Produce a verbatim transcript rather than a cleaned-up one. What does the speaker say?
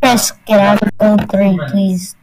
Press, can I go three, please?